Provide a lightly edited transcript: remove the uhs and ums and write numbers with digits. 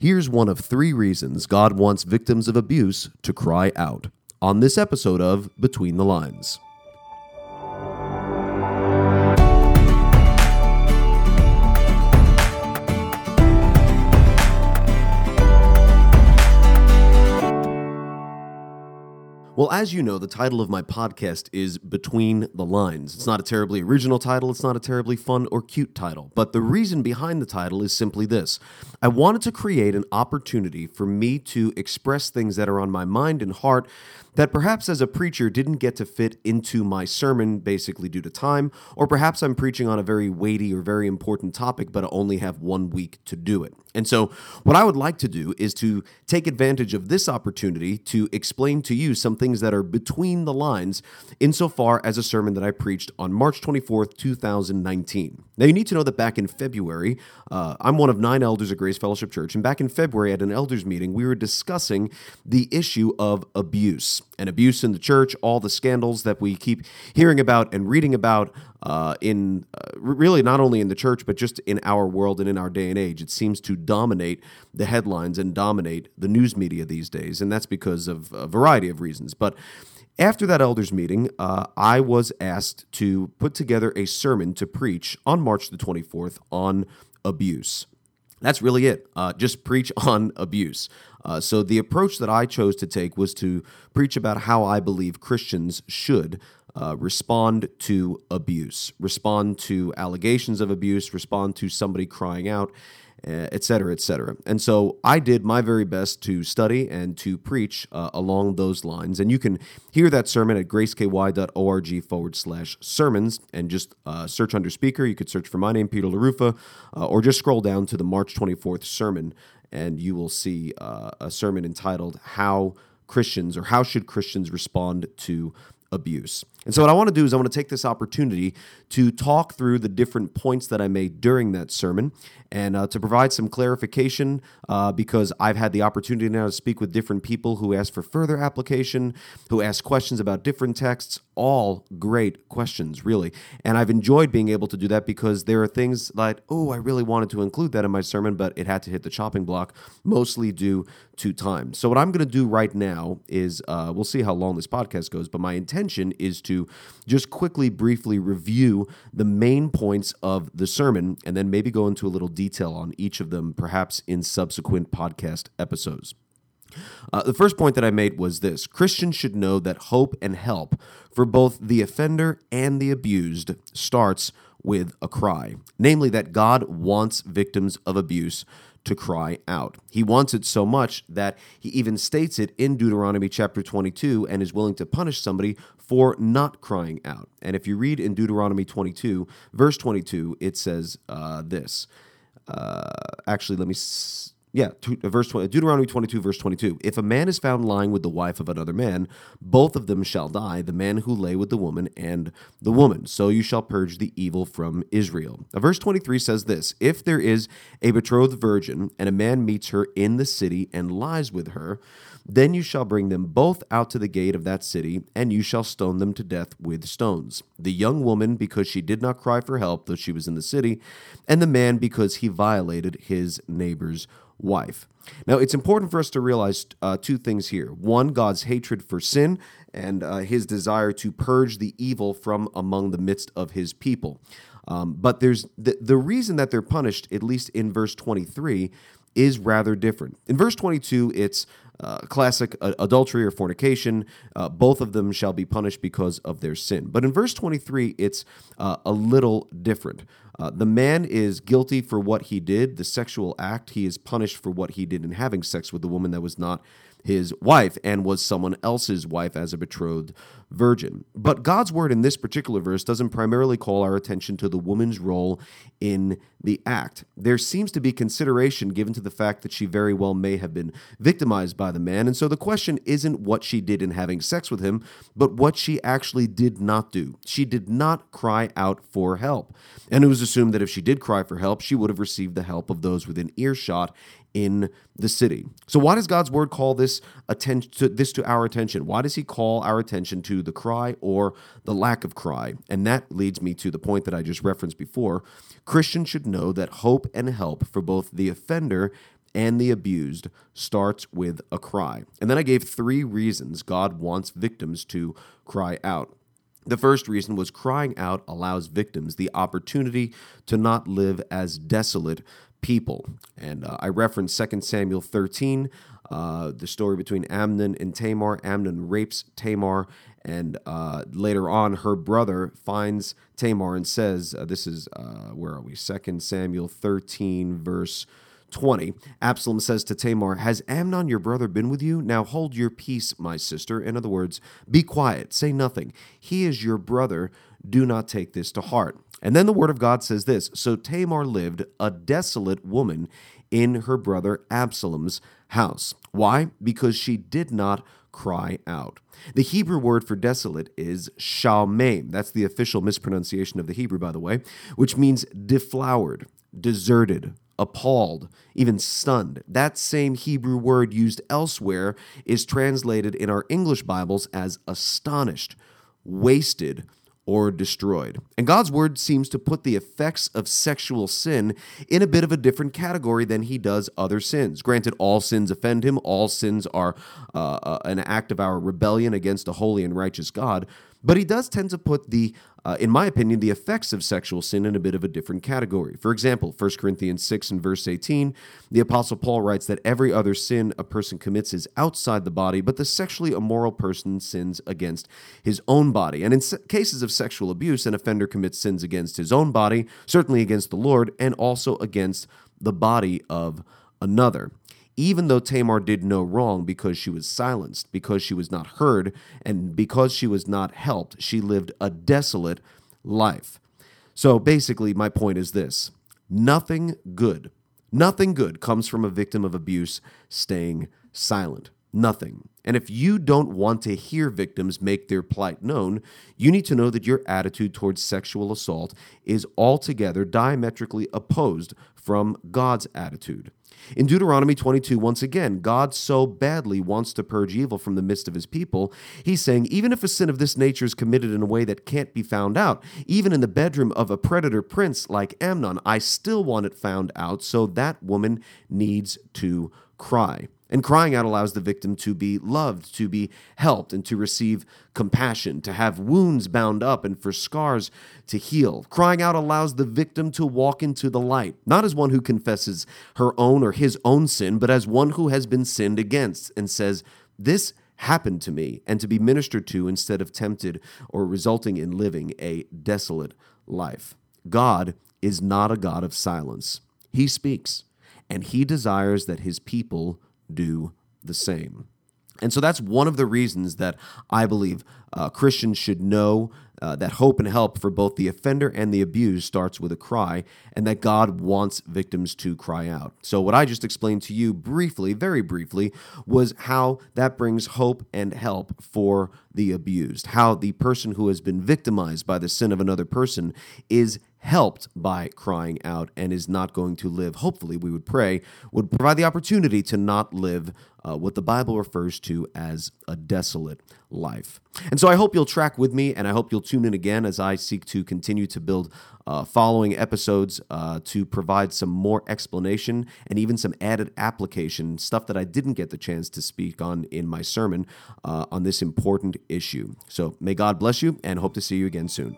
Here's one of three reasons God wants victims of abuse to cry out on this episode of Between the Lines. Well, as you know, the title of my podcast is Between the Lines. It's not a terribly original title, it's not a terribly fun or cute title, but the reason behind the title is simply this. I wanted to create an opportunity for me to express things that are on my mind and heart that perhaps as a preacher didn't get to fit into my sermon basically due to time, or perhaps I'm preaching on a very weighty or very important topic, but I only have 1 week to do it. And so what I would like to do is to take advantage of this opportunity to explain to you some things that are between the lines insofar as a sermon that I preached on March 24th, 2019. Now, you need to know that back in February, I'm one of 9 elders at Grace Fellowship Church, and back in February at an elders meeting, we were discussing the issue of abuse. And abuse in the church, all the scandals that we keep hearing about and reading about really not only in the church, but just in our world and in our day and age. It seems to dominate the headlines and dominate the news media these days, and that's because of a variety of reasons. But after that elders meeting, I was asked to put together a sermon to preach on March the 24th on abuse. That's really it. Just preach on abuse. So the approach that I chose to take was to preach about how I believe Christians should respond to abuse, respond to allegations of abuse, respond to somebody crying out, et cetera, et cetera. And so I did my very best to study and to preach along those lines. And you can hear that sermon at graceky.org/sermons and just search under speaker. You could search for my name, Peter LaRuffa, or just scroll down to the March 24th sermon, and you will see a sermon entitled How Should Christians Respond to Abuse. And so what I want to do is I want to take this opportunity to talk through the different points that I made during that sermon and to provide some clarification because I've had the opportunity now to speak with different people who ask for further application, who ask questions about different texts, all great questions, really. And I've enjoyed being able to do that because there are things like, I really wanted to include that in my sermon, but it had to hit the chopping block, mostly due to time. So what I'm going to do right now is, we'll see how long this podcast goes, but my intention is to just quickly, briefly review the main points of the sermon and then maybe go into a little detail on each of them, perhaps in subsequent podcast episodes. The first point that I made was this: Christians should know that hope and help for both the offender and the abused starts with a cry, namely that God wants victims of abuse to cry out. He wants it so much that he even states it in Deuteronomy chapter 22 and is willing to punish somebody for not crying out. And if you read in Deuteronomy 22, verse 22, it says this. Deuteronomy 22, verse 22. If a man is found lying with the wife of another man, both of them shall die, the man who lay with the woman and the woman. So you shall purge the evil from Israel. Now, verse 23 says this: If there is a betrothed virgin, and a man meets her in the city and lies with her, then you shall bring them both out to the gate of that city, and you shall stone them to death with stones. The young woman, because she did not cry for help, though she was in the city, and the man, because he violated his neighbor's wife. Now, it's important for us to realize two things here. One, God's hatred for sin and his desire to purge the evil from among the midst of his people. But there's the reason that they're punished, at least in verse 23, is rather different. In verse 22, it's classic adultery or fornication. Both of them shall be punished because of their sin. But in verse 23, it's a little different. The man is guilty for what he did, the sexual act. He is punished for what he did in having sex with the woman that was not his wife and was someone else's wife as a betrothed virgin. But God's word in this particular verse doesn't primarily call our attention to the woman's role in the act. There seems to be consideration given to the fact that she very well may have been victimized by the man, and so the question isn't what she did in having sex with him, but what she actually did not do. She did not cry out for help, and it was assumed that if she did cry for help, she would have received the help of those within earshot in the city. So why does God's word call this to our attention? Why does he call our attention to the cry or the lack of cry? And that leads me to the point that I just referenced before. Christians should know that hope and help for both the offender and the abused starts with a cry. And then I gave three reasons God wants victims to cry out. The first reason was crying out allows victims the opportunity to not live as desolate people. And I referenced Second Samuel 13, the story between Amnon and Tamar. Amnon rapes Tamar, and later on, her brother finds Tamar and says, this is, where are we? 2 Samuel 13, verse 20. Absalom says to Tamar, "Has Amnon your brother been with you? Now hold your peace, my sister." In other words, be quiet, say nothing. He is your brother. Do not take this to heart. And then the word of God says this: "So Tamar lived, a desolate woman, in her brother Absalom's house." Why? Because she did not cry out. The Hebrew word for desolate is shamem. That's the official mispronunciation of the Hebrew, by the way, which means deflowered, deserted, appalled, even stunned. That same Hebrew word used elsewhere is translated in our English Bibles as astonished, wasted, or destroyed. And God's word seems to put the effects of sexual sin in a bit of a different category than he does other sins. Granted, all sins offend him. All sins are an act of our rebellion against a holy and righteous God. But he does tend to put the, in my opinion, the effects of sexual sin in a bit of a different category. For example, 1 Corinthians 6 and verse 18, the Apostle Paul writes that every other sin a person commits is outside the body, but the sexually immoral person sins against his own body. And in cases of sexual abuse, an offender commits sins against his own body, certainly against the Lord, and also against the body of another. Even though Tamar did no wrong, because she was silenced, because she was not heard, and because she was not helped, she lived a desolate life. So basically, my point is this: nothing good comes from a victim of abuse staying silent. Nothing. And if you don't want to hear victims make their plight known, you need to know that your attitude towards sexual assault is altogether diametrically opposed from God's attitude. In Deuteronomy 22, once again, God so badly wants to purge evil from the midst of his people. He's saying, even if a sin of this nature is committed in a way that can't be found out, even in the bedroom of a predator prince like Amnon, I still want it found out, so that woman needs to cry. And crying out allows the victim to be loved, to be helped, and to receive compassion, to have wounds bound up and for scars to heal. Crying out allows the victim to walk into the light, not as one who confesses her own or his own sin, but as one who has been sinned against and says, "This happened to me," and to be ministered to instead of tempted or resulting in living a desolate life. God is not a God of silence. He speaks, and he desires that his people do the same. And so that's one of the reasons that I believe Christians should know that hope and help for both the offender and the abused starts with a cry, and that God wants victims to cry out. So what I just explained to you briefly, very briefly, was how that brings hope and help for the abused, how the person who has been victimized by the sin of another person is helped by crying out and is not going to live, hopefully we would pray, would provide the opportunity to not live what the Bible refers to as a desolate life. And so I hope you'll track with me, and I hope you'll tune in again as I seek to continue to build following episodes to provide some more explanation and even some added application, stuff that I didn't get the chance to speak on in my sermon on this important issue. So may God bless you, and hope to see you again soon.